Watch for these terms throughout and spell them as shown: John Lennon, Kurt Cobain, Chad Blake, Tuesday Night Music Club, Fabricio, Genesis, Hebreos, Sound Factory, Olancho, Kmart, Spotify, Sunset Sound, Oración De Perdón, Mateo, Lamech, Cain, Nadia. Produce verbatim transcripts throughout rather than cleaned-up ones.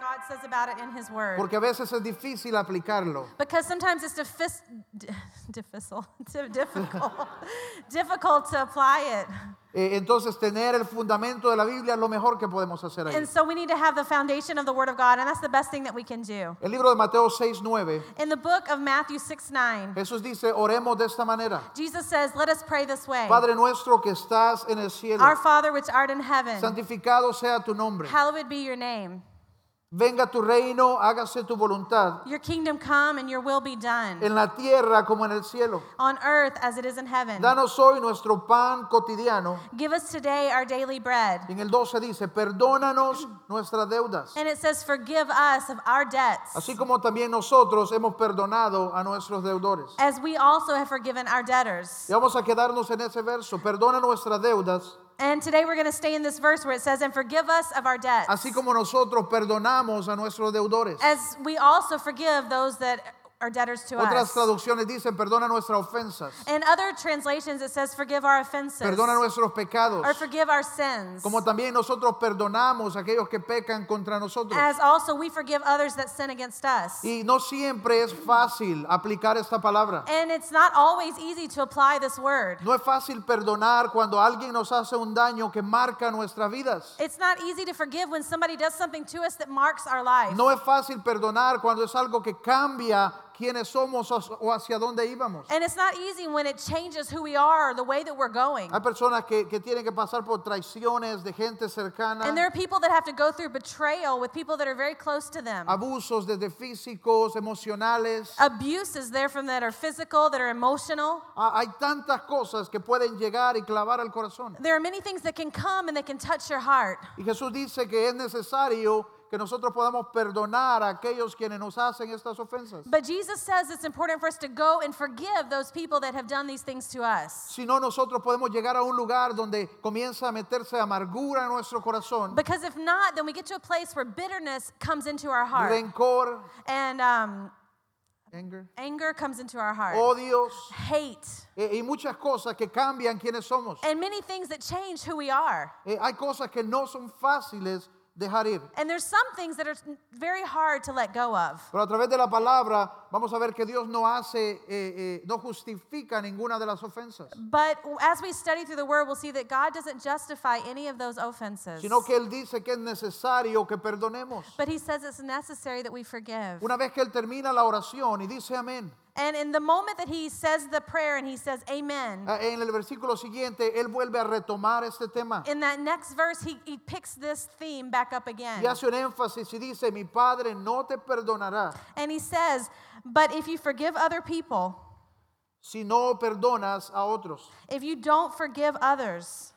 God says about it in his word. Porque a veces es difícil aplicarlo. Because sometimes it's diffis- difficult, difficult, difficult to apply it. Entonces tener el fundamento de la Biblia es lo mejor que podemos hacer ahí. And so we need to have the foundation of the Word of God, and that's the best thing that we can do. El libro de Mateo seis nueve. In the book of Matthew six nine. Jesús dice, oremos de esta manera. Jesus says, let us pray this way. Padre nuestro que estás en el cielo. Our Father which art in heaven. Santificado sea tu nombre. Hallowed be your name. Venga tu reino, hágase tu voluntad. Your kingdom come and your will be done. En la tierra como en el cielo. On earth as it is in heaven. Danos hoy nuestro pan cotidiano. Give us today our daily bread. En el doce dice, perdónanos nuestras deudas. And it says, forgive us of our debts. Así como también nosotros hemos perdonado a nuestros deudores. As we also have forgiven our debtors. Y vamos a quedarnos en ese verso, perdona nuestras deudas. And today we're going to stay in this verse where it says, and forgive us of our debts. Así como nosotros perdonamos a nuestros deudores. As we also forgive those that are debtors to Otras us. Otras traducciones dicen, perdona nuestras ofensas. In other translations it says, forgive our offenses. Perdona nuestros pecados. Or forgive our sins. Como también nosotros perdonamos a aquellos que pecan contra nosotros. As also we forgive others that sin against us. Y no siempre es fácil aplicar esta palabra. And it's not always easy to apply this word. No es fácil perdonar cuando alguien nos hace un daño que marca nuestras vidas. It's not easy to forgive when somebody does something to us that marks our life. No es fácil perdonar cuando es algo que cambia quiénes somos o hacia dónde íbamos. And it's not easy when it changes who we are or the way that we're going. Hay personas que, que tienen que pasar por traiciones de gente cercana. And there are people that have to go through betrayal with people that are very close to them. Abusos desde físicos, emocionales. Abuses there from that are physical, that are emotional. Hay tantas cosas que pueden llegar y clavar al corazón. There are many things that can come and that can touch your heart. Y Jesús dice que es necesario que nosotros podamos perdonar a aquellos quienes nos hacen estas ofensas. But Jesus says it's important for us to go and forgive those people that have done these things to us. Si no, nosotros podemos llegar a un lugar donde comienza a meterse amargura en nuestro corazón. Because if not, then we get to a place where bitterness comes into our heart. Rencor. And um, anger. Anger comes into our heart. Odios. Hate. Eh, y muchas cosas que cambian quienes somos. And many things that change who we are. Eh, hay cosas que no son fáciles. And there's some things that are very hard to let go of. Pero a través de la palabra vamos a ver que Dios no hace, eh, eh, no justifica ninguna de las ofensas. But as we study through the word, we'll see that God doesn't justify any of those offenses. Sino que él dice que es necesario que perdonemos. But he says it's necessary that we forgive. Una vez que él termina la oración y dice amén. And in the moment that he says the prayer and he says amen. En el versículo siguiente él vuelve a retomar este tema. In that next verse he, he picks this theme back up again. Y hace un énfasis y dice, mi padre no te perdonará. And he says, but if you forgive other people, si no perdonas a otros. If you don't forgive others.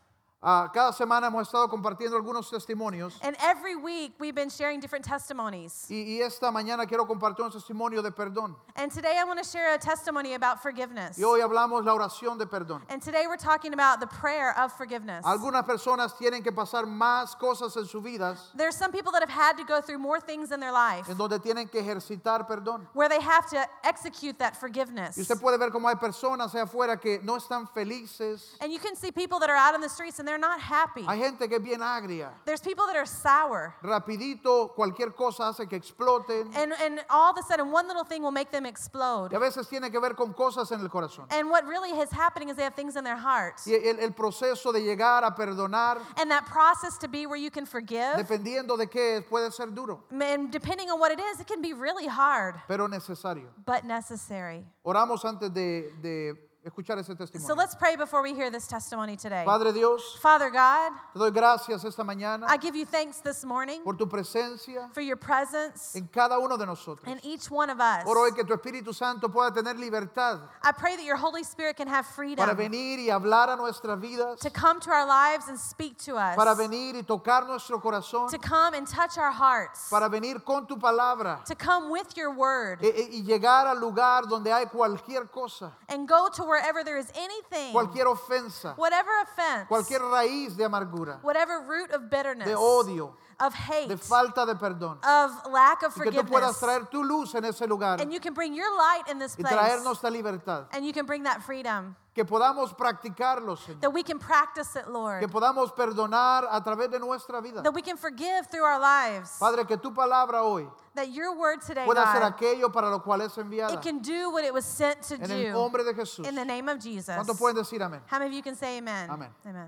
Uh, cada semana hemos estado compartiendo algunos testimonios. And every week we've been sharing different testimonies. Y, y esta mañana quiero compartir un testimonio de perdón. And today I want to share a testimony about forgiveness. Y hoy hablamos la oración de perdón. And today we're talking about the prayer of forgiveness. Algunas personas tienen que pasar más cosas en sus vidas. There are some people that have had to go through more things in their life. En donde tienen que ejercitar perdón. Where they have to execute that forgiveness. Y usted puede ver cómo hay personas allá afuera que no están felices. And you can see people that are out on the streets and they're not happy. Hay gente que es bien agria. There's people that are sour. Rapidito cualquier cosa hace que exploten. And, and all of a sudden one little thing will make them explode. Y a veces tiene que ver con cosas en el corazón. And what really is happening is they have things in their hearts. Y el, el proceso de llegar a perdonar. And that process to be where you can forgive. Dependiendo de qué es, puede ser duro. And depending on what it is, it can be really hard. Pero necesario. But necessary. Oramos antes de, de escuchar ese testimonio. So let's pray before we hear this testimony today. Padre Dios, Father God, te doy gracias esta mañana. I give you thanks this morning por tu presencia, for your presence en cada uno de nosotros. In each one of us. Oro hoy que tu Espíritu Santo pueda tener libertad. I pray that your Holy Spirit can have freedom para venir y hablar a nuestras vidas. To come to our lives and speak to us. Para venir y tocar nuestro corazón. To come and touch our hearts. Para venir con tu palabra. To come with your word. E, e, y llegar al lugar donde hay cualquier cosa. And go to wherever there is anything, cualquier ofensa, whatever offense, cualquier raíz de amargura, whatever root of bitterness, de odio, of hate, de falta de perdón, of lack of forgiveness, y que tú puedas traer tu luz en ese lugar, and you can bring your light in this place, y traernos la libertad, and you can bring that freedom. Que podamos practicarlo, Señor. That we can practice it, Lord. Que podamos perdonar a través de nuestra vida. That we can forgive through our lives. Padre, que tu palabra hoy that your word today, pueda hacer aquello para lo cual es enviada. It can do what it was sent to do. En el nombre de Jesús. In the name of Jesus. ¿Cuántos pueden decir amén? How many of you can say amen? Amen. Amen.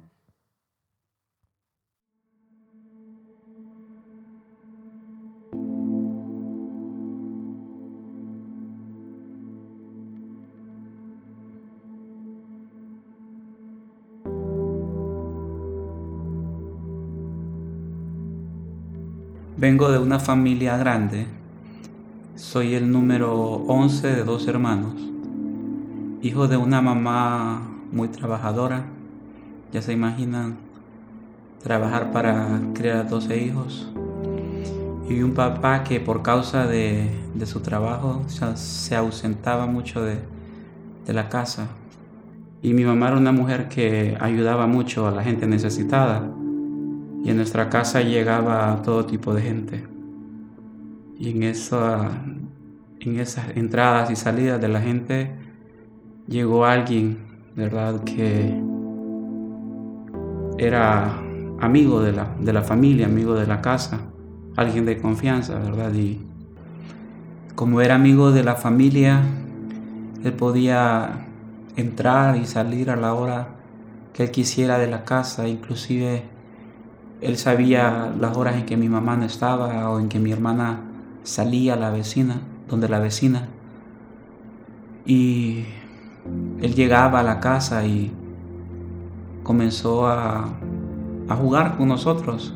Vengo de una familia grande, soy el número once de dos hermanos, hijo de una mamá muy trabajadora, ya se imaginan trabajar para criar a doce hijos, y un papá que por causa de, de su trabajo se, se ausentaba mucho de, de la casa, y mi mamá era una mujer que ayudaba mucho a la gente necesitada. Y en nuestra casa llegaba todo tipo de gente. Y en, esa, en esas entradas y salidas de la gente llegó alguien, ¿verdad?, que era amigo de la, de la familia, amigo de la casa, alguien de confianza, ¿verdad? Y como era amigo de la familia, él podía entrar y salir a la hora que él quisiera de la casa, inclusive. Él sabía las horas en que mi mamá no estaba o en que mi hermana salía a la vecina, donde la vecina. Y él llegaba a la casa y comenzó a, a jugar con nosotros.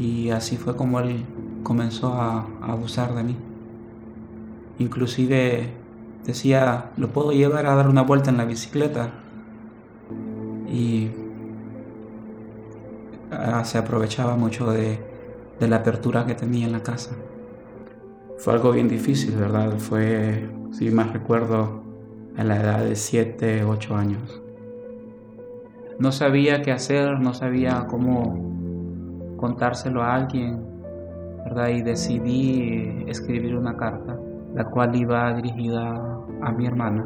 Y así fue como él comenzó a, a abusar de mí. Inclusive decía, ¿lo puedo llevar a dar una vuelta en la bicicleta? Y se aprovechaba mucho de, de la apertura que tenía en la casa. Fue algo bien difícil, ¿verdad? Fue, si más recuerdo, a la edad de siete, ocho años. No sabía qué hacer, no sabía cómo contárselo a alguien, ¿verdad? Y decidí escribir una carta, la cual iba dirigida a mi hermana.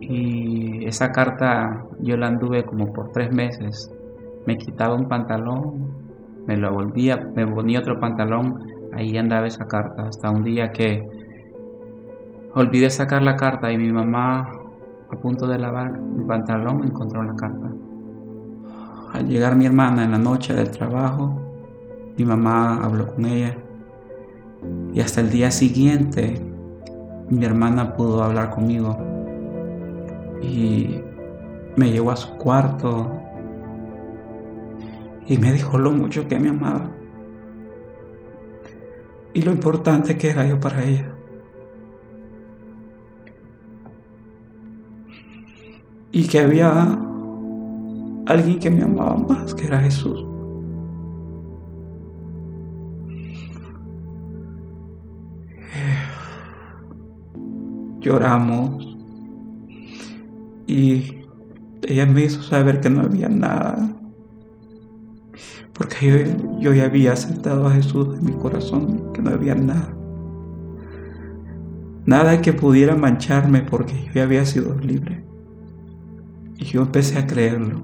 Y esa carta yo la anduve como por tres meses. Me quitaba un pantalón, me lo volvía, me ponía otro pantalón, ahí andaba esa carta. Hasta un día que olvidé sacar la carta y mi mamá, a punto de lavar mi pantalón, encontró la carta. Al llegar mi hermana en la noche del trabajo, mi mamá habló con ella. Y hasta el día siguiente, mi hermana pudo hablar conmigo. Y me llevó a su cuarto. Y me dijo lo mucho que me amaba y lo importante que era yo para ella. Y que había alguien que me amaba más, que era Jesús. Lloramos. Y ella me hizo saber que no había nada. Porque yo, yo ya había aceptado a Jesús en mi corazón, que no había nada. Nada que pudiera mancharme porque yo ya había sido libre. Y yo empecé a creerlo.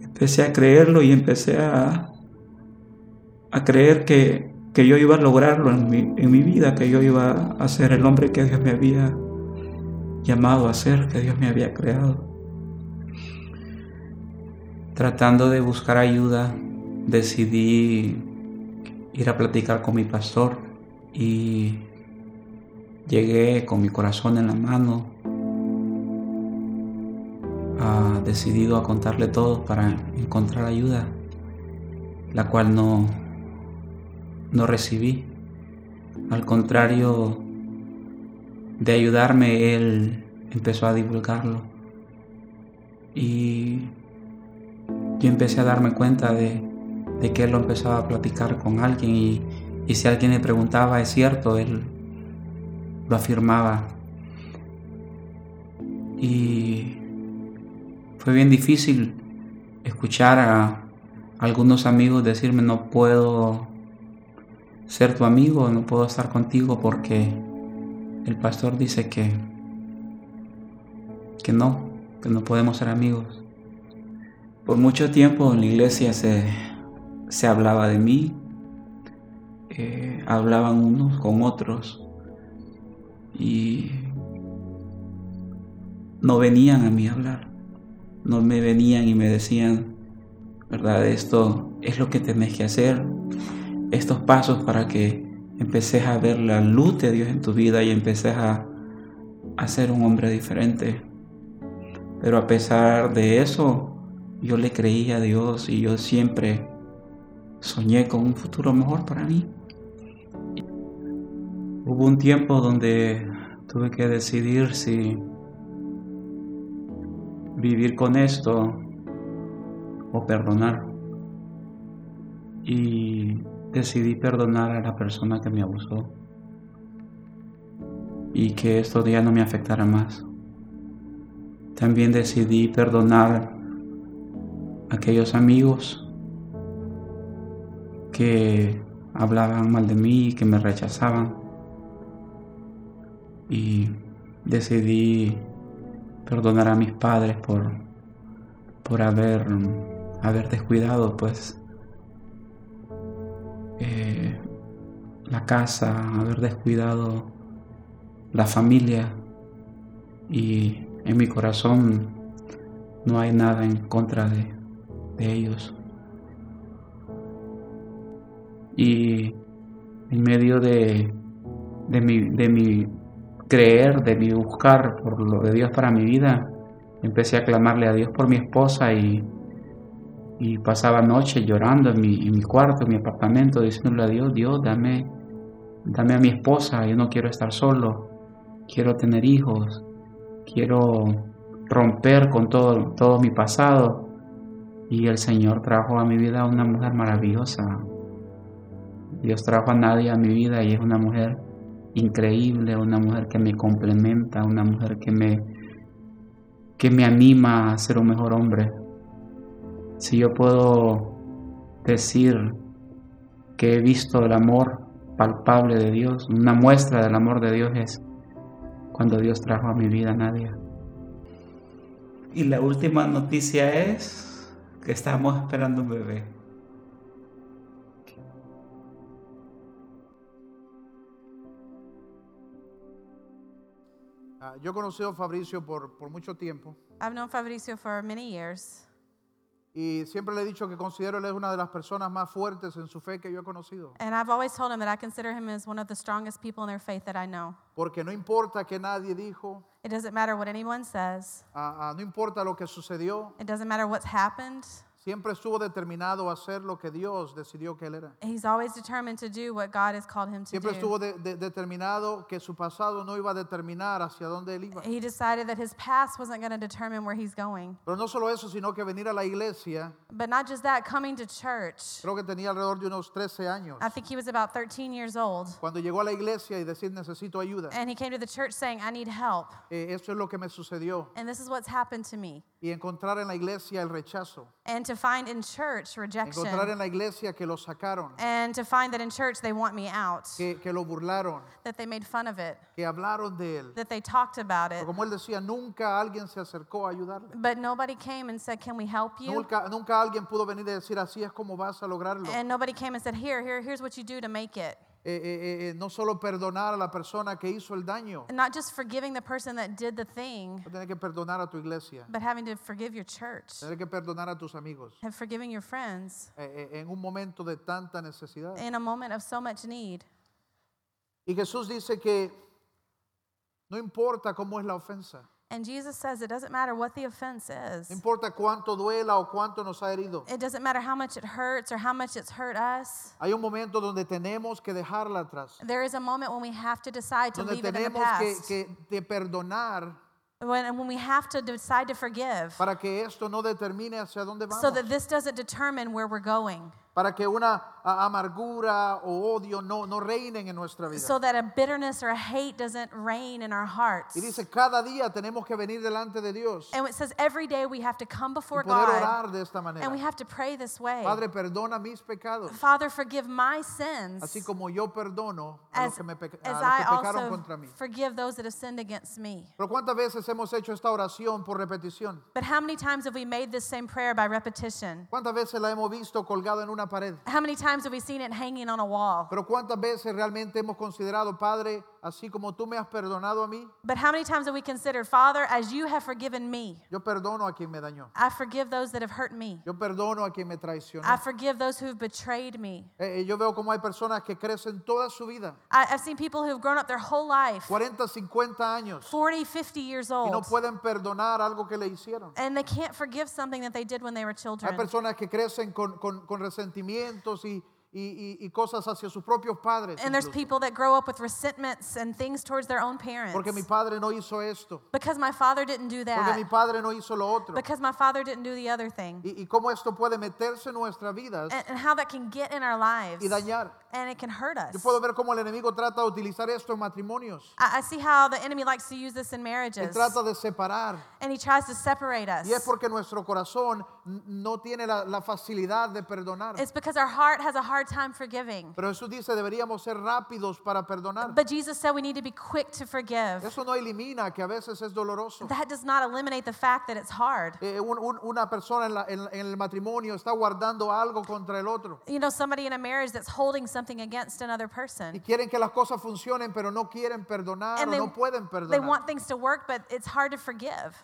Empecé a creerlo y empecé a, a creer que, que yo iba a lograrlo en mi, en mi vida, que yo iba a ser el hombre que Dios me había llamado a ser, que Dios me había creado. Tratando de buscar ayuda, decidí ir a platicar con mi pastor y llegué con mi corazón en la mano, ah, decidido a contarle todo para encontrar ayuda, la cual no, no recibí. Al contrario de ayudarme, él empezó a divulgarlo y yo empecé a darme cuenta de, de que él lo empezaba a platicar con alguien y, y si alguien le preguntaba, es cierto, él lo afirmaba. Y fue bien difícil escuchar a algunos amigos decirme, no puedo ser tu amigo, no puedo estar contigo porque el pastor dice que, que no, que no podemos ser amigos. Por mucho tiempo en la iglesia se, se hablaba de mí, eh, hablaban unos con otros y no venían a mí a hablar, no me venían y me decían, ¿verdad? Esto es lo que tenés que hacer, estos pasos para que empeces a ver la luz de Dios en tu vida y empeces a, a ser un hombre diferente. Pero a pesar de eso, yo le creí a Dios y yo siempre soñé con un futuro mejor para mí. Hubo un tiempo donde tuve que decidir si vivir con esto o perdonar. Y decidí perdonar a la persona que me abusó y que esto ya no me afectara más. También decidí perdonar a aquellos amigos que hablaban mal de mí, que me rechazaban. Y decidí perdonar a mis padres por, por haber, haber descuidado pues eh, la casa, haber descuidado la familia. Y en mi corazón no hay nada en contra de, de ellos. Y en medio de, de, mi, de mi creer, de mi buscar por lo de Dios para mi vida, empecé a clamarle a Dios por mi esposa y, y pasaba noches llorando en mi, en mi cuarto, en mi apartamento, diciéndole a Dios, Dios, dame, dame a mi esposa, yo no quiero estar solo, quiero tener hijos. Quiero romper con todo, todo mi pasado. Y el Señor trajo a mi vida una mujer maravillosa. Dios trajo a Nadia a mi vida y es una mujer increíble, una mujer que me complementa, una mujer que me, que me anima a ser un mejor hombre. Si yo puedo decir que he visto el amor palpable de Dios, una muestra del amor de Dios es cuando Dios trajo a mi vida a Nadia. Y la última noticia es que estamos esperando un bebé. Uh, yo he conocido a Fabricio por, por mucho tiempo. I've known Fabricio for many years. Y siempre le he dicho que considero él es una de las personas más fuertes en su fe que yo he conocido. And I've always told him that I consider him as one of the strongest people in their faith that I know. Porque no importa que nadie dijo. It doesn't matter what anyone says. Uh, uh, no importa lo que sucedió. It doesn't matter what's happened. Siempre estuvo determinado a hacer lo que Dios decidió que él era. He's always determined to do what God has called him to Siempre do. Siempre estuvo de, de, determinado que su pasado no iba a determinar hacia dónde él iba. He decided that his past wasn't going to determine where he's going. Pero no solo eso, sino que venir a la iglesia. But not just that, coming to church. Creo que tenía alrededor de unos trece años. I think he was about thirteen years old. Cuando llegó a la iglesia y decir necesito ayuda. And he came to the church saying, I need help. Eh, esto es lo que me sucedió. And this is what's happened to me. Y encontrar en la iglesia el rechazo. And to find in church rejection. Encontrar en la iglesia que lo sacaron. And to find that in church they want me out. Que, que lo burlaron. That they made fun of it. Que hablaron de él. That they talked about it. Pero como él decía, nunca alguien se acercó a ayudarle. But nobody came and said, "Can we help you?" Nunca, nunca alguien pudo venir y decir, así es como vas a lograrlo. And nobody came and said, "Here, here, here's what you do to make it." Eh, eh, eh, no solo perdonar a la persona que hizo el daño. Not just forgiving the person that did the thing. Tienes que perdonar a tu iglesia. But having to forgive your church. Tienes que perdonar a tus amigos. And forgiving your friends. Eh, eh, en un momento de tanta necesidad. In a moment of so much need. Y Jesús dice que no importa cómo es la ofensa. And Jesus says it doesn't matter what the offense is. No importa cuánto duela o cuánto nos ha herido. It doesn't matter how much it hurts or how much it's hurt us. Hay un momento donde tenemos que dejarla atrás. There is a moment when we have to decide to donde leave it in the past. Que, que de perdonar. When, when we have to decide to forgive. Para que esto no determine hacia dónde vamos. So that this doesn't determine where we're going. para que una amargura o odio no, no reinen en nuestra vida. So that a bitterness or a hate doesn't reign in our hearts. Y dice, cada día tenemos que venir delante de Dios. And it says every day we have to come before God. Y poder orar de esta manera. And we have to pray this way. Padre, perdona mis pecados. Father, forgive my sins. Así como yo perdono a as, los que me peca- a los que pecaron contra mí. Forgive those that have sinned against me. Pero cuántas veces hemos hecho esta oración por repetición. But how many times have we made this same prayer by repetition? ¿Cuántas veces la hemos visto colgada en una pared? How many times have we seen it hanging on a wall? Pero cuántas veces realmente hemos considerado, Padre, así como tú me has perdonado a mí. But how many times have we considered, Father, as you have forgiven me? Yo perdono a quien me dañó. I forgive those that have hurt me. Yo perdono a quien me traicionó. I forgive those who have betrayed me. Eh, yo veo como hay personas que crecen toda su vida. I, I've seen people who have grown up their whole life. cuarenta, cincuenta años. forty, fifty years old. Y no pueden perdonar algo que le hicieron. And they can't forgive something that they did when they were children. Hay personas que crecen con con, con resentimientos y Y, y cosas hacia sus propios padres. And incluso. There's people that grow up with resentments and things towards their own parents. Porque mi padre no hizo esto. Because my father didn't do that. Porque mi padre no hizo lo otro. Because my father didn't do the other thing. Y, y cómo esto puede meterse en nuestras vidas. And, and how that can get in our lives. Y dañar. And it can hurt us. Yo puedo ver cómo el enemigo trata de utilizar esto en matrimonios. I, I see how the enemy likes to use this in marriages. Él trata de separar. And he tries to separate us. Y es porque nuestro corazón no tiene la, la facilidad de perdonar. It's because our heart has a hard time forgiving. Pero Jesús dice deberíamos ser rápidos para perdonar. But Jesus said we need to be quick to forgive. Eso no elimina que a veces es doloroso. That does not eliminate the fact that it's hard. Eh, un, un, una persona en, la, en, en el matrimonio está guardando algo contra el otro. You know, somebody in a marriage that's holding something against another person. Y quieren que las cosas funcionen, pero no quieren perdonar and o they, no pueden perdonar. They want things to work, but it's hard to forgive.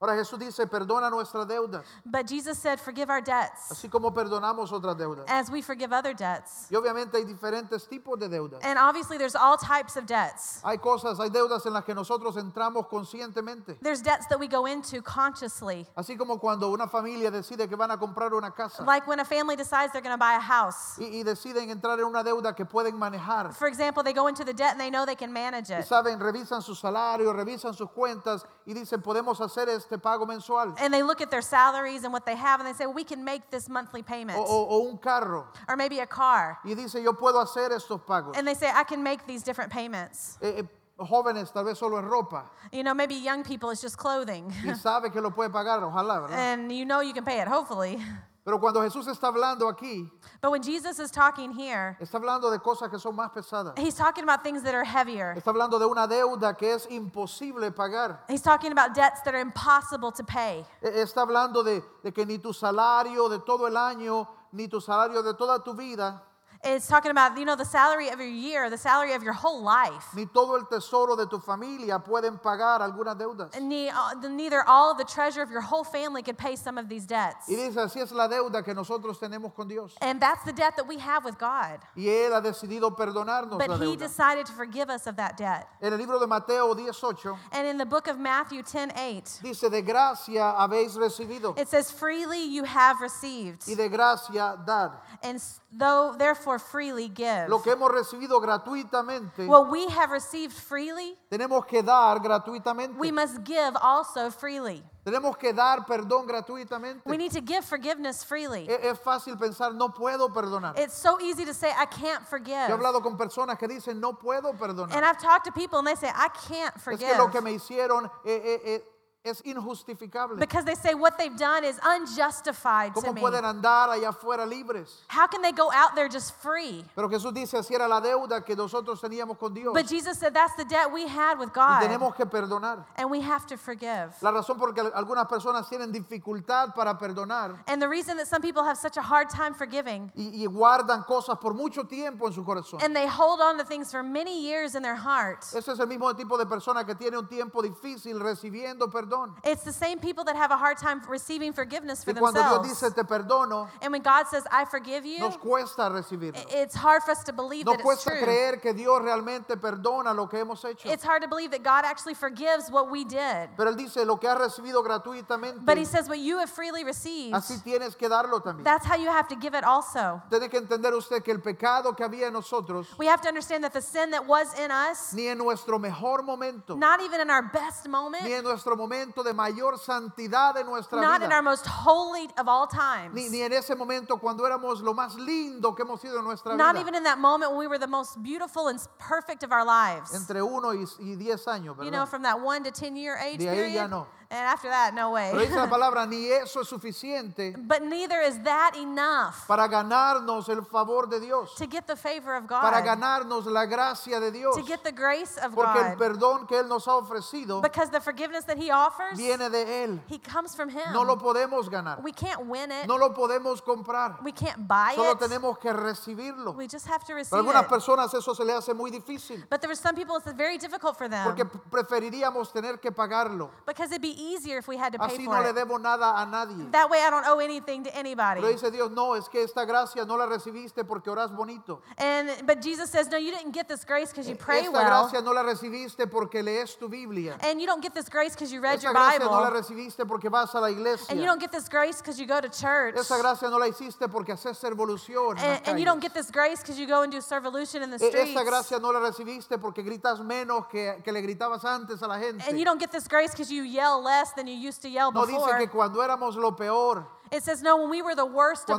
Ahora Jesús dice, perdona nuestras deudas. But Jesus said, forgive our debts. Así como perdonamos otras deudas. As we forgive other debts. Y obviamente hay diferentes tipos de deudas. And obviously there's all types of debts. Hay cosas, hay deudas en las que nosotros entramos conscientemente. There's debts that we go into consciously. Así como cuando una familia decide que van a comprar una casa. Like when a family decides they're going to buy a house. Y, y deciden entrar en una deuda que pueden manejar. For example, they go into the debt and they know they can manage it. Y saben, revisan su salario, revisan sus cuentas y dicen, podemos hacer este pago mensual. And they look at their salaries and what they have and they say, we can make this monthly payment. O, o, o un carro. Or maybe a car. Y dice, yo puedo hacer estos pagos. And they say, I can make these different payments. Eh, eh, jóvenes, tal vez solo en ropa. You know, maybe young people, it's just clothing. Y sabe que lo puede pagar, ojalá, ¿verdad? And you know you can pay it, hopefully. Pero cuando Jesús está hablando aquí, but when Jesus is talking here, está hablando de cosas que son más pesadas. He's talking about things that are heavier. Está hablando de una deuda que es imposible pagar. He's talking about debts that are impossible to pay. Está hablando de, de que ni tu salario de todo el año, ni tu salario de toda tu vida. It's talking about, you know, the salary of your year, the salary of your whole life. Ni todo el tesoro de tu familia pueden pagar algunas deudas. Ni, uh, neither all of the treasure of your whole family could pay some of these debts. Y dice, así es la deuda que nosotros tenemos con Dios. And that's the debt that we have with God. Y él ha decidido perdonarnos but la deuda. He decided to forgive us of that debt. En el libro de Mateo diez ocho. And in the book of Matthew ten eight. Dice, de gracia habéis recibido. It says, freely you have received. Y de gracia dad. And though therefore freely give. Lo que hemos recibido gratuitamente. What we have received freely. Tenemos que dar gratuitamente. We must give also freely. Tenemos que dar perdón gratuitamente. We need to give forgiveness freely. Es, es fácil pensar, no puedo perdonar. It's so easy to say, I can't forgive. Yo he hablado con personas que dicen, no puedo perdonar. And I've talked to people and they say, I can't forgive. Es que lo que me hicieron eh, eh, eh, es injustificable. Because they say what they've done is unjustified to me. ¿Cómo pueden andar allá afuera libres? How can they go out there just free? Pero Jesús dice, así era la deuda que nosotros teníamos con Dios. But Jesus said that's the debt we had with God. Y tenemos que perdonar. And we have to forgive. La razón por la que algunas personas tienen dificultad para perdonar. And the reason that some people have such a hard time forgiving. Y, y guardan cosas por mucho tiempo en su corazón. And they hold on to things for many years in their heart. Ese es el mismo tipo de persona que tiene un tiempo difícil recibiendo perdón. It's the same people that have a hard time receiving forgiveness for themselves. Dice, te perdono, and when God says, I forgive you, nos cuesta recibirlo. It's hard for us to believe nos that it's true. Creer que Dios realmente perdona lo que hemos hecho. It's hard to believe that God actually forgives what we did. Pero él dice, lo que has recibido gratuitamente, but he says, what you have freely received, así tienes que darlo también. That's how you have to give it also. Tiene que entender usted que el pecado que había en nosotros, we have to understand that the sin that was in us, ni en nuestro mejor momento, not even in our best moment, ni en nuestro momento momento de mayor santidad de nuestra vida. Not in our most holy of all times. Ni, ni en ese momento cuando éramos lo más lindo que hemos sido en nuestra vida. Not even in that moment when we were the most beautiful and perfect of our lives. Entre uno y, y diez años, ¿verdad? You know, from that one to ten year age de period. Ahí ya no. And after that, no way. Pero dice la palabra, ni eso es suficiente. But neither is that enough. Para ganarnos el favor de Dios. To get the favor of God. Para ganarnos la gracia de Dios. To get the grace of Porque God. Porque el perdón que él nos ha ofrecido. Because the forgiveness that he offers. Viene de él. He comes from him. No lo podemos ganar. We can't win it. No lo podemos comprar. We can't buy Solo it. Solo tenemos que recibirlo. We just have to receive Para algunas it. Personas eso se le hace muy difícil. But there are some people it's very difficult for them. Porque preferiríamos tener que pagarlo. Because it'd be easier if we had to pay Así for no it. Le debo nada a nadie. That way I don't owe anything to anybody. Pero dice Dios, no, es que esta gracia no la recibiste porque oras bonito. And but Jesus says, no, you didn't get this grace because you pray esta well. Esta gracia no la recibiste porque lees tu Biblia. And you don't get this grace because you read esta your Bible. Esta gracia no la recibiste porque vas a la iglesia. And you don't get this grace because you go to church. Esta gracia no la hiciste porque haces servolución. And, and you don't get this grace because you go and do servolution in the streets. Esta gracia no la recibiste porque gritas menos que que le gritabas antes a la gente. And you don't get this grace because you yell less than you used to yell no, before. Dice que cuando éramos lo peor. It says no when we were the worst of all.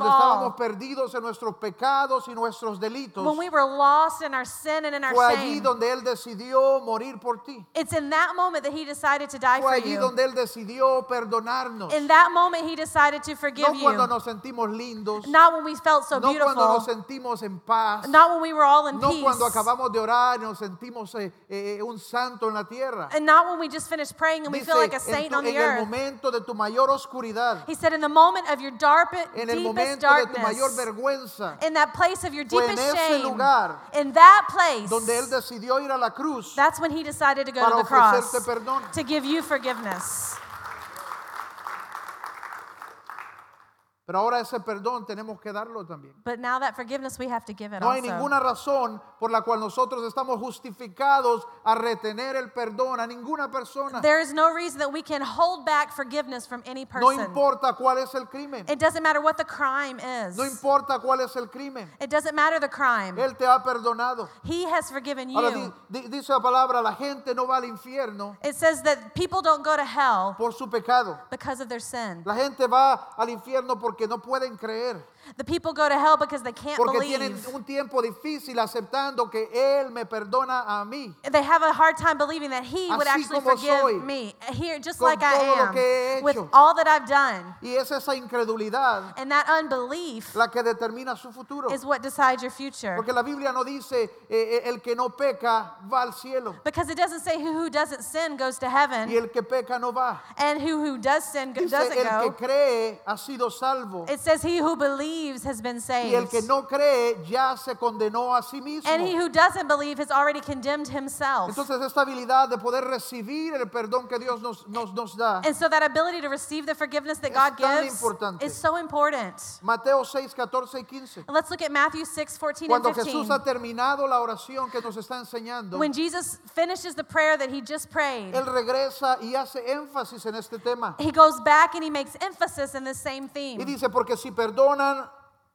Cuando estábamos perdidos en nuestros pecados y nuestros delitos. When we were lost in our sin and in our shame. Fue allí donde él decidió morir por ti. It's in that moment that he decided to die for you. Fue allí donde él decidió perdonarnos. In that moment he decided to forgive you. No cuando nos sentimos lindos. Not when we felt so beautiful. No cuando nos sentimos en paz. Not when we were all in peace. No cuando acabamos de orar y nos sentimos eh, eh, un santo en la tierra. And not when we just finished praying and Dice, we feel like a saint tu, on the earth. En el momento de tu mayor oscuridad. He said in the moment of your darpet, en el deepest darkness, de tu mayor vergüenza, in that place of your deepest shame, lugar, in that place, donde él decidió ir a la cruz, that's when he decided to go to the cross perdón. To give you forgiveness. Pero ahora ese perdón tenemos que darlo también. But now that forgiveness we have to give it no hay also. Ninguna razón por la cual nosotros estamos justificados a retener el perdón a ninguna persona. There is no reason that we can hold back forgiveness from any person. No importa cuál es el crimen. It doesn't matter what the crime is. No importa cuál es el crimen. It doesn't matter the crime. Él te ha perdonado. He has forgiven you. Ahora, di, di, dice la palabra, la gente no va al infierno. It says that people don't go to hell por su pecado. Because of their sin. La gente va al infierno porque que no pueden creer. The people go to hell because they can't Porque believe. Tienen un tiempo difícil aceptando que él me perdona a mí. They have a hard time believing that he Así would actually forgive soy, me. Here, just like I am, he with all that I've done. Y es esa incredulidad and that unbelief la que determina su futuro. Is what decides your future. Porque la Biblia no dice eh, el que no peca va al cielo. Because it doesn't say who, who doesn't sin goes to heaven. Y el que peca no va. And who who does sin dice, doesn't el go. Que cree ha sido salvo. It says he who believes has been saved. Y el que no cree ya se condenó a sí mismo. And he who doesn't believe has already condemned himself. Entonces esta habilidad de poder recibir el perdón que Dios nos nos nos da. And so that ability to receive the forgiveness that God gives importante. Is so important. Mateo seis catorce y quince. And let's look at Matthew six fourteen Cuando and fifteen. Cuando Jesús ha terminado la oración que nos está enseñando. When Jesus finishes the prayer that he just prayed. Él regresa y hace énfasis en este tema. He goes back and he makes emphasis in the same theme. Y dice porque si perdonan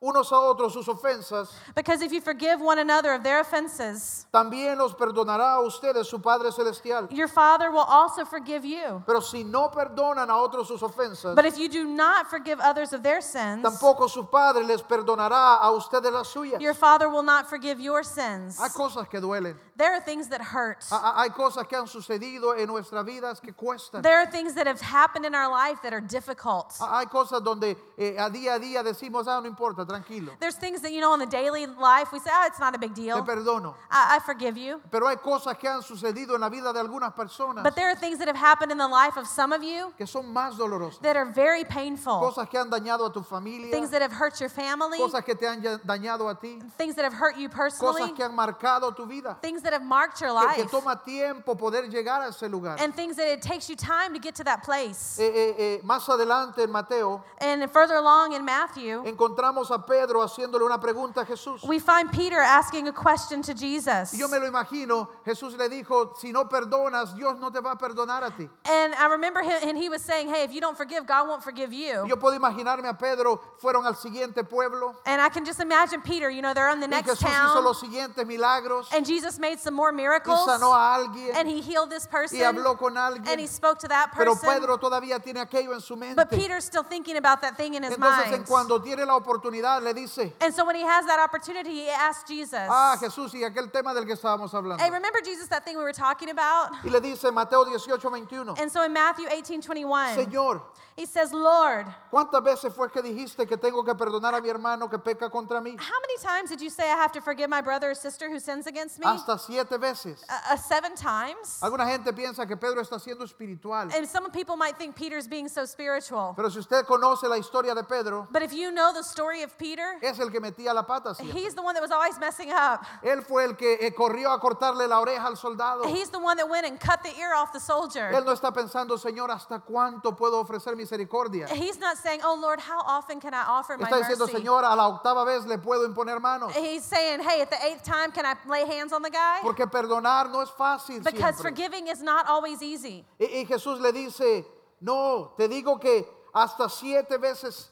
unos a otros sus ofensas. Because if you forgive one another of their offenses, también los perdonará a ustedes su Padre Celestial. Your Father will also forgive you. Pero si no perdonan a otros sus ofensas, but if you do not forgive others of their sins, tampoco su Padre les perdonará a ustedes las suyas. Your Father will not forgive your sins. Hay cosas que duelen. There are things that hurt. Hay cosas que han sucedido en nuestras vidas que cuestan. There are things that have happened in our life that are difficult. Hay cosas donde eh, a día a día decimos, ah, no importa. Tranquilo. There's things that you know in the daily life we say, oh, it's not a big deal. Te perdono. I, I forgive you. Pero hay cosas que han sucedido en la vida de algunas personas. But there are things that have happened in the life of some of you que son más dolorosas. That are very painful. Cosas que han dañado a tu familia. Things that have hurt your family. Cosas que te han dañado a ti. Things that have hurt you personally. Cosas que han marcado tu vida. Things that have marked your life. Que, que toma tiempo poder llegar a ese lugar. And things that it takes you time to get to that place. Eh, eh, eh, más adelante en Mateo. And further along in Matthew. Encontramos a a Pedro haciéndole una pregunta a Jesús. We find Peter asking a question to Jesus. Y yo me lo imagino, Jesús le dijo, si no perdonas, Dios no te va a perdonar a ti. And I remember him, and he was saying, hey, if you don't forgive, God won't forgive you. Yo puedo imaginarme a Pedro, fueron al siguiente pueblo. And I can just imagine Peter, you know, they're on the next Jesús town. Hizo los siguientes milagros. And Jesus made some more miracles. Y sanó a alguien. And he healed this person. Y habló con alguien. And he spoke to that person. Pero Pedro todavía tiene aquello en su mente. But Peter's still thinking about that thing in his Entonces, mind. En cuando tiene la oportunidad, le dice, and so when he has that opportunity, he asks Jesus. Ah, Jesús, y aquel tema del que estábamos hablando. Hey, remember Jesus, that thing we were talking about? Y le dice Mateo dieciocho veintiuno. And so in Matthew eighteen twenty-one. Señor, he says, Lord, ¿cuántas veces fue que dijiste que tengo que perdonar a mi hermano que peca contra mí? How many times did you say I have to forgive my brother or sister who sins against me? Hasta siete veces. Uh, uh, seven times. Alguna gente piensa que Pedro está siendo espiritual. And some people might think Peter's being so spiritual. Pero si usted conoce la historia de Pedro, but if you know the story of Peter, es el que metía la pata siempre. He's the one that was always messing up. Él fue el que corrió a cortarle la oreja al soldado. He's the one that went and cut the ear off the soldier. Él no está pensando, Señor, ¿hasta cuánto puedo ofrecer misericordia? He's not saying, oh Lord, how often can I offer my mercy? Está diciendo, Señor, a la octava vez le puedo imponer manos. He's saying, hey, at the eighth time, can I lay hands on the guy? Porque perdonar no es fácil. Because siempre. Forgiving is not always easy. Y, y Jesús le dice, no, te digo que hasta siete veces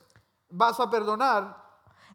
vas a perdonar.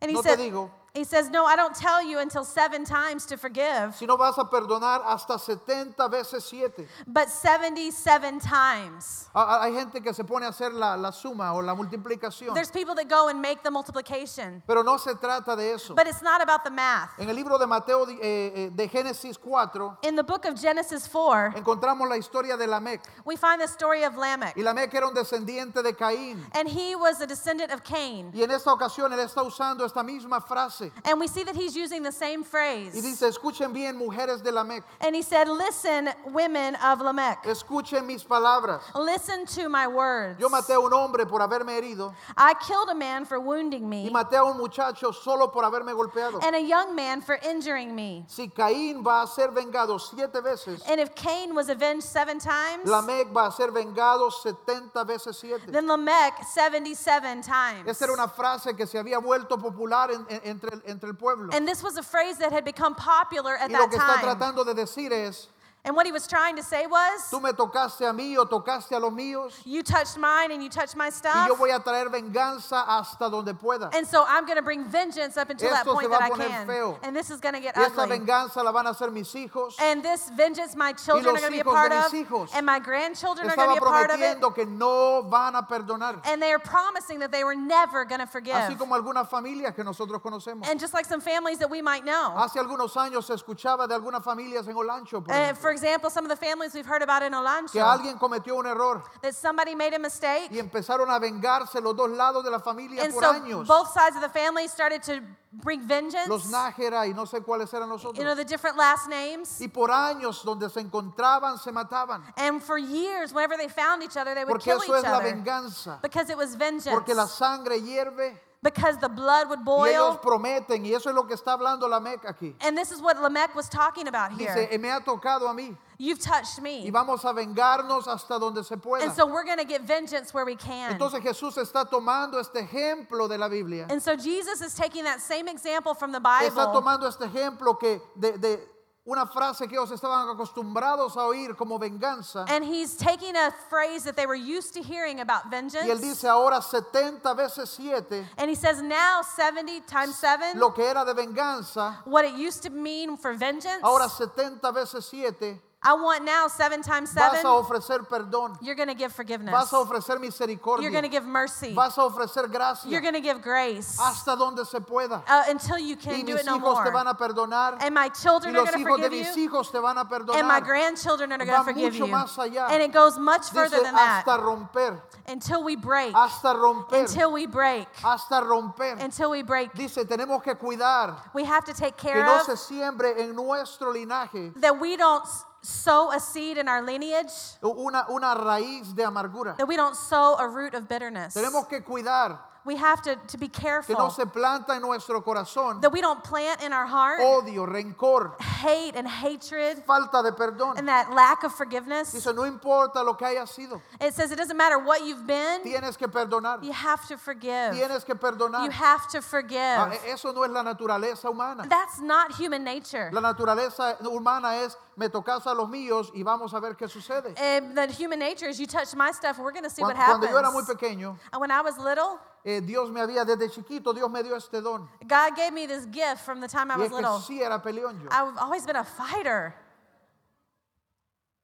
And he no said, te digo. He says, no, I don't tell you until seven times to forgive. Si no vas a perdonar hasta setenta veces siete. But seventy-seven times. Hay gente que se pone a hacer la, la suma o la multiplicación. There's people that go and make the multiplication. Pero no se trata de eso. But it's not about the math. En el libro de Mateo eh, de Génesis cuatro. In the book of Genesis four. Encontramos la historia de Lamech. We find the story of Lamech. Y Lamech era un descendiente de Caín. And he was a descendant of Cain. Y en esta ocasión él está usando esta misma frase. And we see that he's using the same phrase. Y dice, escuchen bien, mujeres de Lamech. And he said, listen, women of Lamech. Escuchen mis palabras. Listen to my words. Yo maté a un hombre por haberme herido. I killed a man for wounding me. Y maté a un muchacho solo por haberme golpeado. And a young man for injuring me. Si Caín va a ser vengado siete veces. And if Cain was avenged seven times. Lamech va a ser vengado setenta veces siete. Then Lamech seventy-seven times. Esa era una frase que se había vuelto popular en, en, entre entre el pueblo. And this was a phrase that had become popular at y lo que that está time. Tratando de decir es, and what he was trying to say was, tú me tocaste a mí o tocaste a los míos. You touched mine and you touched my stuff. Y yo voy a traer venganza hasta donde pueda. And so I'm going to bring vengeance up until Esto that point that I can. Feo. And this is going to get ugly. Esta venganza la van a hacer mis hijos. And this vengeance my children are going to be a part of. Hijos. And my grandchildren Estaba are going to be a part of it. Que no van a perdonar. And they are promising that they were never going to forgive. Así como algunas familias que nosotros conocemos. And just like some families that we might know. Hace algunos años se escuchaba de algunas familias en Olancho. For example, some of the families we've heard about in Olancho, que alguien cometió un error, that somebody made a mistake, y empezaron a vengarse los dos lados de la familia and por so años. Both sides of the family started to bring vengeance. Los Nájera y no sé cuáles eran los otros. You know, the different last names. Y por años donde se encontraban se mataban. And for years, whenever they found each other, they would Porque kill eso each es other. La venganza. Because it was vengeance. Porque la sangre hierve. Because the blood would boil. Y ellos prometen, y eso es lo que está hablando Lamech aquí. And this is what Lamech was talking about here. Dice, me ha tocado a mí. You've touched me. Y vamos a vengarnos hasta donde se pueda. And so we're going to get vengeance where we can. Entonces Jesús está tomando este ejemplo de la Biblia. And so Jesus is taking that same example from the Bible. Está tomando este ejemplo que de, de una frase que ellos estaban acostumbrados a oír como venganza. And he's taking a phrase that they were used to hearing about vengeance. Y él dice ahora setenta veces siete. And he says now seventy times seven. Lo que era de venganza. What it used to mean for vengeance. Ahora setenta veces siete. I want now seven times seven. Vas a ofrecer perdón. You're going to give forgiveness. Vas a ofrecer misericordia. You're going to give mercy. Vas a ofrecer gracia. You're going to give grace. Hasta donde se pueda. Uh, until you can y do it no more. Te van a perdonar. And my children y are going to forgive you. Hijos te van a perdonar. And my grandchildren are going to forgive you. Más allá. And it goes much further Dice, than hasta that. Romper. Until we break. Hasta romper. Until we break. Hasta romper. Until we break. Dice, tenemos que cuidar. We have to take care que no of. Se siembre en nuestro linaje. That we don't sow a seed in our lineage una, una raíz de amargura. That we don't sow a root of bitterness. Tenemos que cuidar we have to, to be careful que no se planta en nuestro corazón, that we don't plant in our heart odio, rencor, hate and hatred, falta de perdón, and that lack of forgiveness. Dice, no importa lo que haya sido. It says it doesn't matter what you've been. Tienes que perdonar. You have to forgive. Tienes que perdonar. You have to forgive. Ah, eso no es la naturaleza humana. That's not human nature. La naturaleza humana es me tocas a los míos y vamos a ver qué sucede. And the human nature is you touch my stuff and we're going to see cuando, what happens. Cuando yo era muy pequeño, and when I was little, eh, Dios me había desde chiquito Dios me dio este don. God gave me this gift from the time I was little. Sí era peleón yo. I've always been a fighter.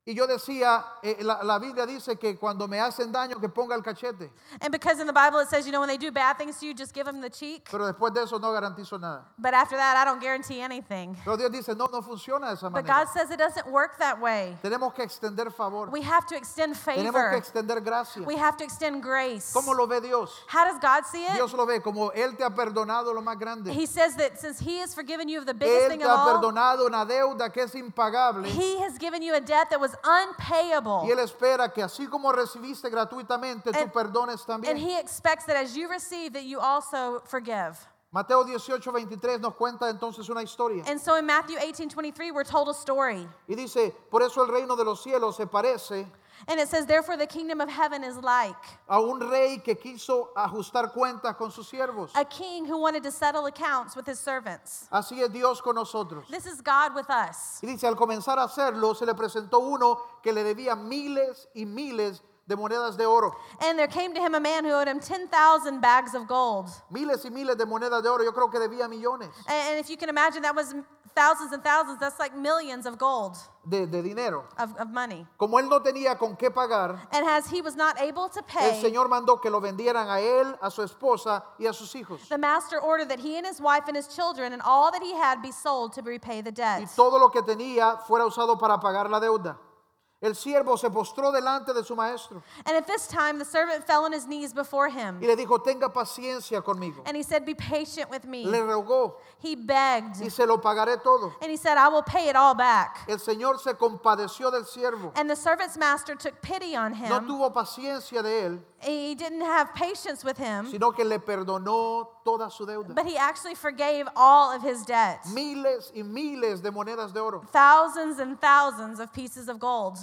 Y yo decía, eh, la, la Biblia dice que cuando me hacen daño que ponga el cachete. And because in the Bible it says, you know, when they do bad things to you, just give them the cheek. Pero después de eso no garantizo nada. But after that, I don't guarantee anything. Pero Dios dice, no, no funciona de esa manera. But God says it doesn't work that way. Tenemos que extender favor. We have to extend favor. Tenemos que extender gracia. We have to extend grace. ¿Cómo lo ve Dios? How does God see it? Dios lo ve como él te ha perdonado lo más grande. He says that since He has forgiven you of the biggest él thing of all. Él te ha perdonado una deuda que es impagable. He has given you a debt that was unpayable. Y él espera que así como recibiste gratuitamente, tú perdones también. And he expects that as you receive that you also forgive. Mateo dieciocho veintitrés nos cuenta entonces una historia. And so in Matthew eighteen twenty-three we're told a story. Y dice, por eso el reino de los cielos se parece. And it says, therefore the kingdom of heaven is like a un rey que quiso ajustar cuentas con sus siervos. A king who wanted to settle accounts with his servants. Así es Dios con nosotros. This is God with us. Y dice, al comenzar a hacerlo, se le presentó uno que le debía miles y miles de monedas de oro. And there came to him a man who owed him ten thousand bags of gold. Miles y miles de monedas de oro. Yo creo que debía millones. And, and if you can imagine, that was thousands and thousands. That's like millions of gold. De, de dinero. Of, of money. Como él no tenía con qué pagar, and as he was not able to pay, el Señor mandó que lo vendieran a él, a su esposa y a sus hijos. The master ordered that he and his wife and his children and all that he had be sold to repay the debt. Y todo lo que tenía fuera usado para pagar la deuda. El siervo se postró delante de su maestro. And at this time the servant fell on his knees before him. Y le dijo, tenga paciencia conmigo. And he said, be patient with me. Le rogó. He begged. Y se lo pagaré todo. And he said, I will pay it all back. El Señor se compadeció del siervo. And the servant's master took pity on him. No tuvo paciencia de él. He didn't have patience with him. Sino que le perdonó toda su deuda. But he actually forgave all of his debt. Miles y miles de monedas de oro. Thousands and thousands of pieces of gold.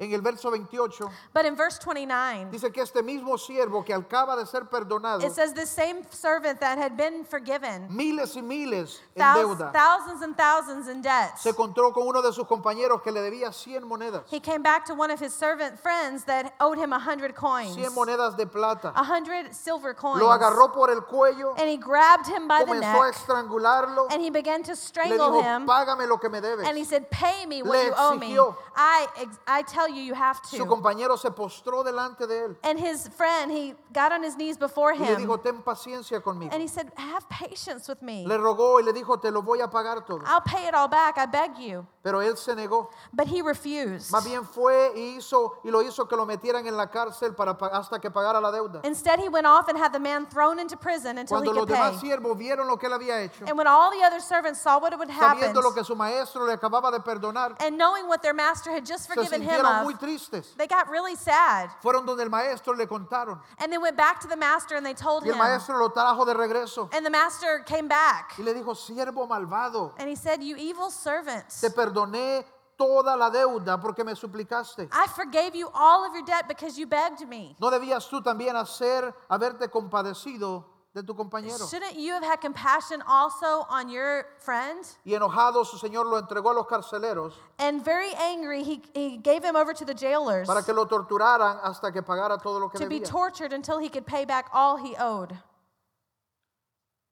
En el verso veintiocho, but in verse twenty-nine, dice que este mismo siervo que acaba de ser perdonado, it says the same servant that had been forgiven, miles y miles en deuda, thousands and thousands in debt, se encontró con uno de sus compañeros que le debía cien monedas. He came back to one of his servant friends that owed him one hundred coins, cien monedas de plata, one hundred silver coins. Lo agarró por el cuello, and he grabbed him by the neck, comenzó a estrangularlo, and he began to strangle le dijo, him, págame lo que me debes, and he said, pay me what le you owe me. I, ex- I tell you You, you have to. Su compañero se postró delante de él. And his friend, he got on his knees before him. Y le dijo, ten paciencia conmigo. And he said, have patience with me. Le rogó y le dijo, te lo voy a pagar todo. I'll pay it all back, I beg you. Pero él se negó. But he refused. Más bien fue y hizo y lo hizo que lo metieran en la cárcel para hasta que pagara la deuda. Instead, he went off and had the man thrown into prison until cuando he could pay. Cuando los demás siervos vieron lo que él había hecho. And when all the other servants saw what would happen. Sabiendo lo que su maestro le acababa de perdonar. And knowing what their master had just forgiven him of. Muy tristes. They got really sad. Fueron donde el maestro le contaron. And they went back to the master and they told y el him. Maestro lo trajo de regreso. And the master came back. Y le dijo, siervo malvado. And he said, you evil servant. Te perdoné toda la deuda porque me suplicaste. I forgave you all of your debt because you begged me. No debías tú también hacer haberte compadecido de tu compañero. Shouldn't you have had compassion also on your friend? Y enojado su señor lo entregó a los carceleros. And very angry he, he gave him over to the jailers. Para que lo torturaran hasta que pagara todo lo que debía. To be tortured until he could pay back all he owed.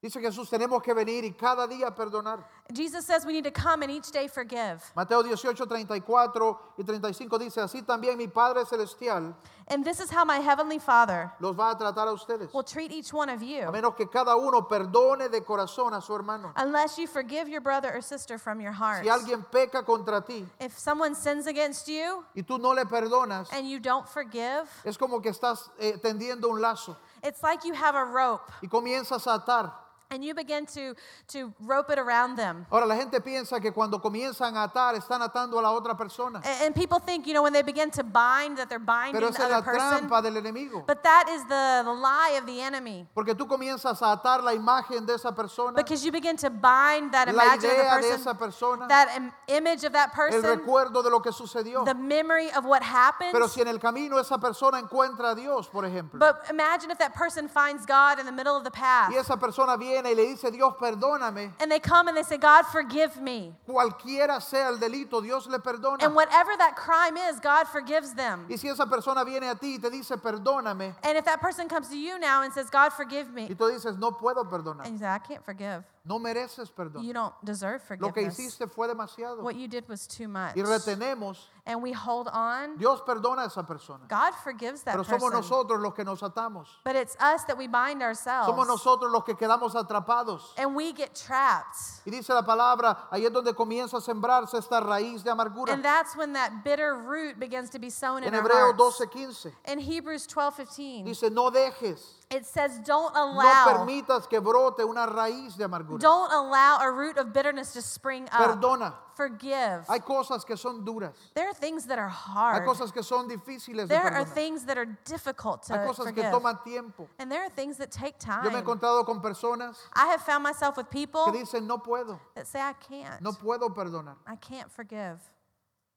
Dice Jesús, tenemos que venir y cada día perdonar. Jesus says we need to come and each day forgive. Mateo dieciocho, treinta y cuatro y treinta y cinco dice, así también mi Padre Celestial. And this is how my heavenly Father los va a tratar a ustedes. Will treat each one of you. A menos que cada uno perdone de corazón a su hermano. Unless you forgive your brother or sister from your heart. Si alguien peca contra ti, if someone sins against you, y tú no le perdonas, and you don't forgive, es como que estás eh, tendiendo un lazo. It's like you have a rope. Y comienzas a atar. And you begin to, to rope it around them. Ahora la gente piensa que cuando comienzan a atar están atando a la otra persona. And, and people think, you know, when they begin to bind that they're binding the other person. Pero esa es la trampa del enemigo. But that is the, the lie of the enemy. Porque tú comienzas a atar la imagen de esa persona. Because you begin to bind that imagine of the person. La idea de esa persona. That im- image of that person. El recuerdo de lo que sucedió. The memory of what happened. Pero si en el camino esa persona encuentra a Dios, por ejemplo. But imagine if that person finds God in the middle of the path. Y esa persona viene y le dice, Dios, perdóname. And they come and they say, God, forgive me. Cualquiera sea el delito, Dios le perdona. And whatever that crime is, God forgives them. Y si esa persona viene a ti y te dice, perdóname. And if that person comes to you now and says, God, forgive me. Y tú dices, no puedo perdonar. And you say, I can't forgive. No mereces perdón. You don't deserve forgiveness. Lo que hiciste fue demasiado. What you did was too much. Y retenemos. And we hold on. Dios perdona a esa persona. God forgives that Pero person. Pero somos nosotros los que nos atamos. But it's us that we bind ourselves. Somos nosotros los que quedamos atrapados. And we get trapped. Y dice la palabra, ahí es donde comienza a sembrarse esta raíz de amargura. And that's when that bitter root begins to be sown en in Hebreos our hearts. doce quince. In Hebrews twelve fifteen. Dice, no dejes. It says, don't allow. No permitas que brote una raíz de amargura. Don't allow a root of bitterness to spring up. Perdona. Forgive. Hay cosas que son duras. There are things that are hard. Hay cosas que son difíciles de perdonar. There are things that are difficult to Hay cosas forgive. Que toman tiempo. And there are things that take time. Yo me he encontrado con personas I have found myself with people que dicen, no puedo. That say, I can't. No puedo perdonar. I can't forgive.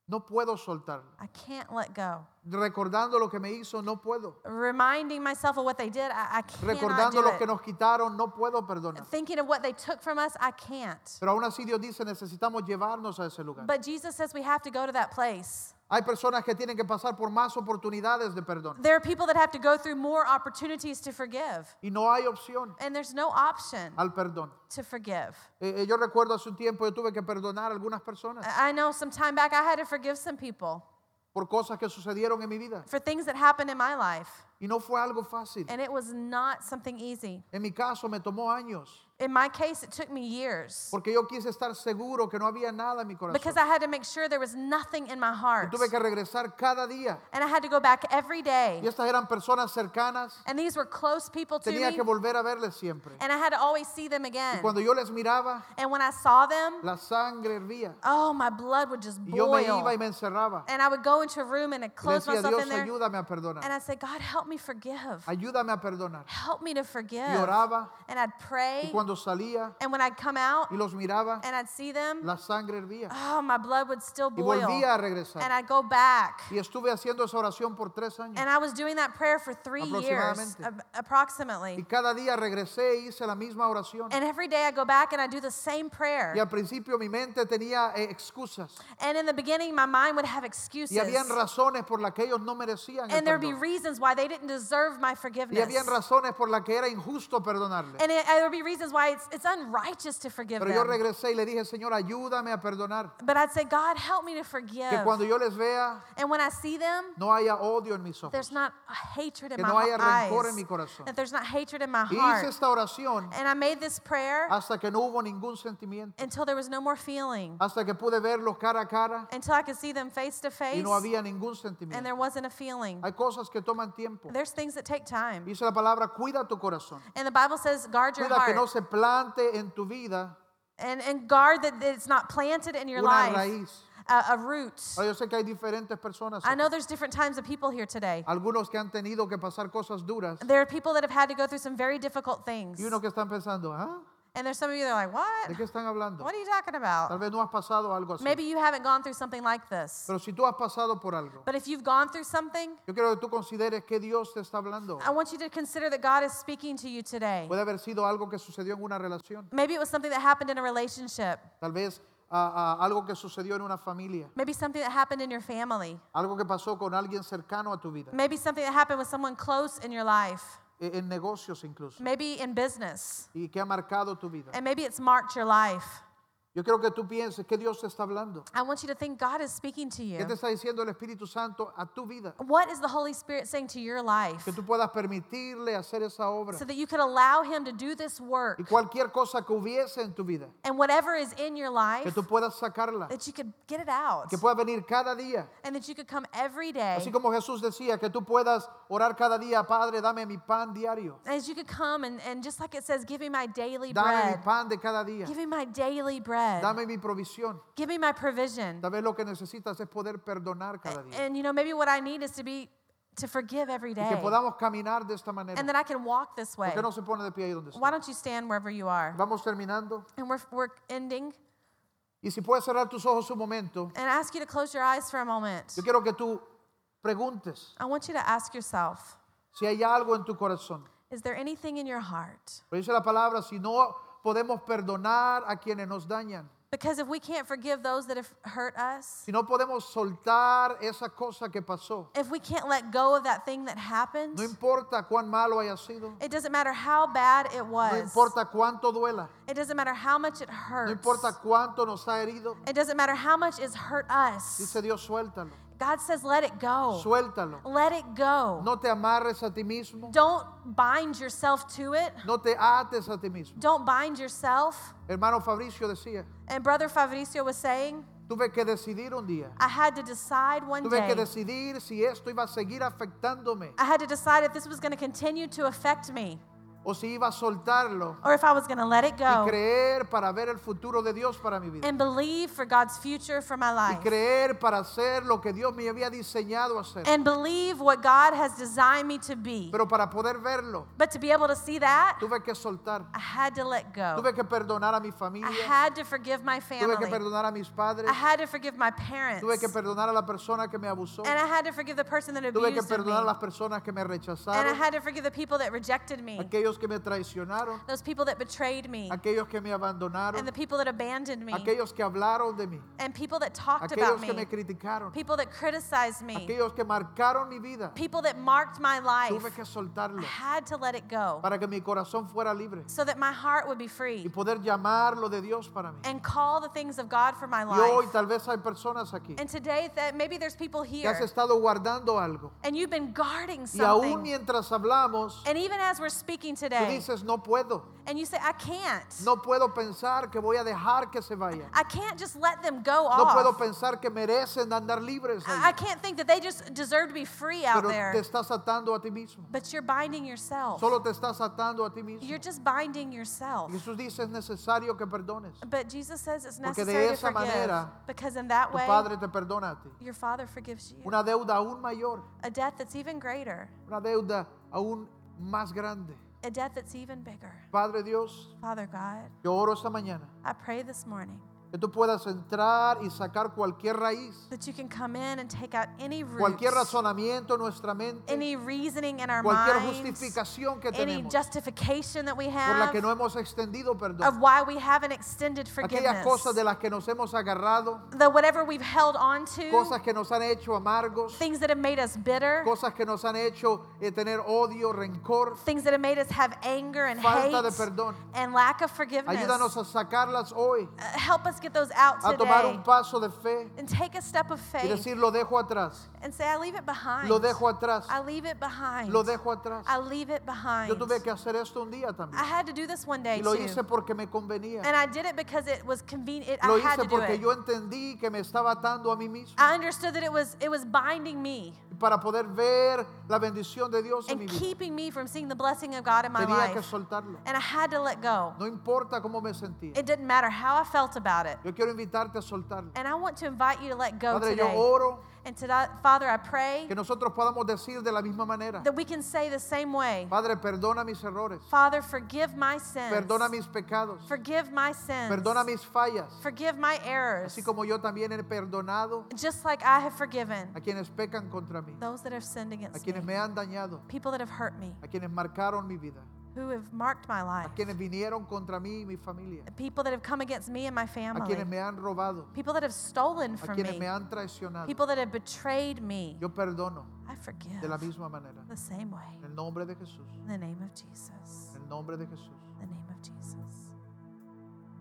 No puedo soltarlo. I can't let go. Recordando lo que me hizo, no puedo. Reminding myself of what they did, I, I cannot Recordando do lo it. que nos quitaron, no puedo perdonar. Thinking of what they took from us, I can't. Pero aún así Dios dice, necesitamos llevarnos a ese lugar. But Jesus says we have to go to that place. Hay personas que tienen que pasar por más oportunidades de perdón. There are people that have to go through more opportunities to forgive. Y no hay opción. And there's no option. Al perdón. To forgive. Eh, yo recuerdo hace un tiempo yo tuve que perdonar a algunas personas. I know some time back I had to forgive some people. Por cosas que sucedieron en mi vida. For things that happened in my life. Y no fue algo fácil. And it was not something easy. En mi caso me tomó años. In my case, it took me years. Porque yo quise estar seguro que no había nada en mi corazón. Because I had to make sure there was nothing in my heart. Tuve que regresar cada día. And I had to go back every day. Y estas eran personas cercanas. And these were close people to me. Tenía que volver a verles siempre. And I had to always see them again. Y cuando yo les miraba, and when I saw them, la sangre hervía. Oh, my blood would just boil. Y yo me iba y me encerraba. And I would go into a room and I'd close decía, myself Dios, in there. Ayúdame a perdonar. And I'd say, God, help me forgive. Ayúdame a perdonar. Help me to forgive. Y oraba. And I'd pray. Cuando salía, and when I'd come out, y los miraba, and I'd see them, la sangre hervía. Oh, my blood would still boil. Y volvía a regresar. And I'd go back. Y estuve haciendo esa oración por tres años. And I was doing that prayer for three years, approximately. Y cada día regresé y hice la misma oración. And every day I go back and I do the same prayer. Y al principio mi mente tenía eh, excusas. And in the beginning my mind would have excuses. Y habían razones por las que ellos no merecían el perdón. And there'd be reasons why they didn't deserve my forgiveness. Y habían razones por las que era injusto perdonarles. And it, there'd be reasons why it's, it's unrighteous to forgive Pero yo regresé y le dije, Señor, ayúdame a perdonar. But I'd say, God, help me to forgive. Que cuando yo les vea, and when I see them, no haya odio en mis ojos. There's not hatred in que my no haya rencor eyes. En mi corazón. That there's not hatred in my y heart. Hice esta oración and I made this prayer hasta que no hubo ningún sentimiento. Until there was no more feeling. Hasta que pude verlos cara a cara. Until I could see them face to face. Y no había ningún sentimiento. And there wasn't a feeling. Hay cosas que toman tiempo. There's things that take time. Dice la palabra, cuida tu corazón. And the Bible says, guard your cuida heart. Que no se plante en tu vida and, and guard that it's not planted in your una life raíz. A, a root. Oh, yo sé que hay diferentes personas. I know there's different types of people here today. Algunos que han tenido que pasar cosas duras. There are people that have had to go through some very difficult things. Y uno que están pensando, ¿ah? And there's some of you that are like, what? ¿De qué están hablando? What are you talking about? Tal vez no has pasado algo así. Maybe you haven't gone through something like this. Pero si tú has pasado por algo, but if you've gone through something, yo quiero que tú consideres que Dios te está hablando. I want you to consider that God is speaking to you today. Puede haber sido algo que sucedió en una relación. Maybe it was something that happened in a relationship. Tal vez Uh, uh, algo que sucedió en una familia. Maybe something that happened in your family. Algo que pasó con alguien cercano a tu vida. Maybe something that happened with someone close in your life. En negocios incluso. Maybe in business. Y que ha marcado tu vida. And maybe it's marked your life. Yo creo que tú pienses que Dios te está hablando. I want you to think God is speaking to you. ¿Qué te está diciendo el Espíritu Santo a tu vida? What is the Holy Spirit saying to your life? Que tú puedas permitirle hacer esa obra. So that you could allow him to do this work. Y cualquier cosa que hubiese en tu vida. And whatever is in your life. Que tú puedas sacarla. That you could get it out. Que pueda venir cada día. And that you could come every day. Así como Jesús decía que tú puedas Orar cada día, Padre, dame mi pan diario. As you could come and, and just like it says, give me my daily dame bread. Dame mi pan de cada día. Give me my daily bread. Dame mi provisión. Give me my provision. Tal vez lo que necesitas es poder perdonar cada día. And you know, maybe what I need is to be to forgive every day. Y que podamos caminar de esta manera. And that I can walk this way. ¿Por qué no se pone de pie ahí donde está? Why don't you stand wherever you are? Vamos terminando. And we're we're ending. Y si puedes cerrar tus ojos un momento. And I ask you to close your eyes for a moment. Yo quiero que tú preguntes. I want you to ask yourself. Si hay algo en tu corazón. Is there anything in your heart? Pero dice la palabra, si no podemos perdonar a quienes nos dañan. Because if we can't forgive those that have hurt us. Si no podemos soltar esa cosa que pasó. If we can't let go of that thing that happened. No importa cuán malo haya sido. It doesn't matter how bad it was. No importa cuánto duela. It doesn't matter how much it hurts. No importa cuánto nos ha herido. It doesn't matter how much it's hurt us. Dice Dios, suéltalo. God says, let it go. Suéltalo. Let it go. No te amarres a ti mismo. Don't bind yourself to it. No te ates a ti mismo. Don't bind yourself. Hermano Fabricio decía. And brother Fabricio was saying. Tuve que decidir un día. I had to decide one Tuve day. Tuve que decidir si esto iba a seguir afectándome. I had to decide if this was going to continue to affect me. O si iba a soltarlo. Or if I was going to let it go. Y creer para ver el futuro de Dios para mi vida. And believe for God's future for my life. Y creer para hacer lo que Dios me había diseñado hacer. And believe what God has designed me to be. Pero para poder verlo. But to be able to see that. Tuve que soltar. I had to let go. Tuve que perdonar a mi familia. I had to forgive my family. Tuve que perdonar a mis padres. I had to forgive my parents. Tuve que perdonar a la persona que me abusó. And I had to forgive the person that abused me. Tuve que perdonar a las personas que me rechazaron. And I had to forgive the people that rejected me. Aquellos que me traicionaron, those people that betrayed me, aquellos que me abandonaron, and the people that abandoned me, aquellos que hablaron de mí, and people that talked about me, aquellos que me criticaron, people that criticized me, aquellos que marcaron mi vida, people that marked my life. Tuve que soltarlo. I had to let it go, para que mi corazón fuera libre, so that my heart would be free, y poder llamarlo de Dios para mí, and call the things of God for my life. Y hoy tal vez hay personas aquí, and today that maybe there's people here, que has estado guardando algo, and you've been guarding something, y aún mientras hablamos, and even as we're speaking today, tú dices, no puedo. And you say, I can't. No puedo pensar que voy a dejar que se vayan. I can't just let them go off. No puedo pensar que merecen andar libres. I, I can't think that they just deserve to be free out Pero there. Te estás atando a ti mismo. But you're binding yourself. Solo te estás atando a ti mismo. You're just binding yourself. Jesús dice, es necesario que perdones. But Jesus says it's necessary to forgive. Manera, because in that way, tu Padre te perdona a ti. Your Father forgives you. Una deuda aún mayor. A debt that's even greater. Una deuda aún más grande. A death that's even bigger. Padre Dios, Father God, yo oro esta mañana. I pray this morning. Que tú puedas entrar y sacar cualquier raíz. That you can come in and take out any roots. Cualquier razonamiento en nuestra mente. Any reasoning in our cualquier minds. Cualquier justificación que tenemos. Any justification that we have. Por la que no hemos extendido perdón. Of why we haven't extended forgiveness. Aquellas cosas de las que nos hemos agarrado. The whatever we've held on to. Cosas que nos han hecho amargos. Things that have made us bitter. Cosas que nos han hecho eh, tener odio, rencor. Things that have made us have anger and Falta hate. Falta de perdón. And lack of forgiveness. Ayúdanos a sacarlas hoy. Uh, help us get those out today. A tomar un paso de fe. And take a step of faith. Y decir, lo dejo atrás. And say, I leave it behind. Lo dejo atrás. I leave it behind. Lo dejo atrás. I leave it behind. Yo tuve que hacer esto un día también. I had to do this one day too. Y lo hice porque me convenía. And I did it because it was convenient. Lo I hice had to do porque it. Yo entendí que me estaba atando a mí mismo. I understood that it was it was binding me. Para poder ver la bendición de Dios en mi vida. And keeping me from seeing the blessing of God in my life. Tenía que soltarlo. And I had to let go. No importa cómo me sentía. It didn't matter how I felt about it. Yo quiero invitarte a soltarlo. And I want to invite you to let go Padre, today. Yo oro. And to that, Father, I pray que nosotros podamos decir de la misma manera. That we can say the same way. Padre, perdona mis errores. Father, forgive my sins. Perdona mis pecados. Forgive my sins. Perdona mis fallas. Forgive my errors. Así como yo también he perdonado. Just like I have forgiven. A quienes pecan contra mí. Those that have sinned against me. A quienes me han dañado. People that have hurt me. A quienes marcaron mi vida. Who have marked my life. A quienes vinieron contra mí y mi familia. People that have come against me and my family. A quienes me han robado. People that have stolen from me. A quienes me han traicionado. People that have betrayed me. Yo perdono. I forgive. De la misma manera. The same way. En el nombre de Jesús. In the name of Jesus. En el nombre de Jesús. In the name of Jesus.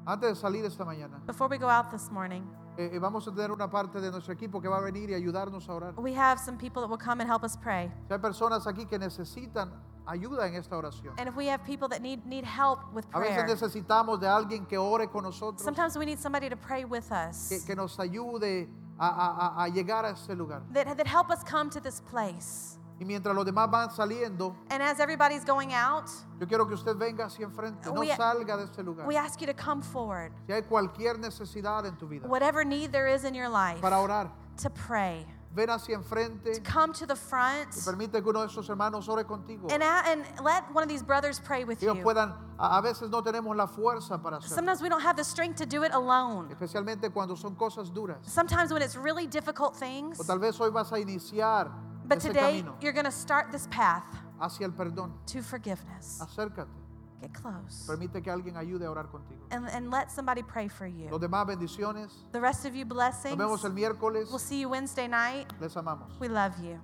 Antes de salir esta mañana. Before we go out this morning. Eh, vamos a tener una parte de nuestro equipo que va a venir y ayudarnos a orar. We have some people that will come and help us pray. Si hay personas aquí que necesitan ayuda en esta oración. And if we have people that need need help with prayer. A veces necesitamos de alguien que ore con nosotros. Sometimes we need somebody to pray with us. Que, que nos ayude a, a, a llegar a ese lugar. That, that help us come to this place. Y mientras los demás van saliendo, and as everybody's going out, yo quiero que usted venga hacia enfrente, no we, salga de este lugar. We ask you to come forward. Si hay cualquier necesidad en tu vida, whatever need there is in your life, para orar, to pray. Ven hacia enfrente. To come to the front. Y permite que uno de esos hermanos ore contigo. And, a, and let one of these brothers pray with ellos you. Puedan, a, a veces no tenemos la fuerza para hacerlo. Sometimes we don't have the strength to do it alone. Especialmente cuando son cosas duras. Sometimes when it's really difficult things. O tal vez hoy vas a iniciar but ese today camino. You're going to start this path hacia el perdón. To forgiveness. Acércate. Get close. Permite que alguien ayude a orar contigo. And, and let somebody pray for you. Los demás, bendiciones. The rest of you, blessings. Nos vemos el miércoles. We'll see you Wednesday night. Les amamos. We love you.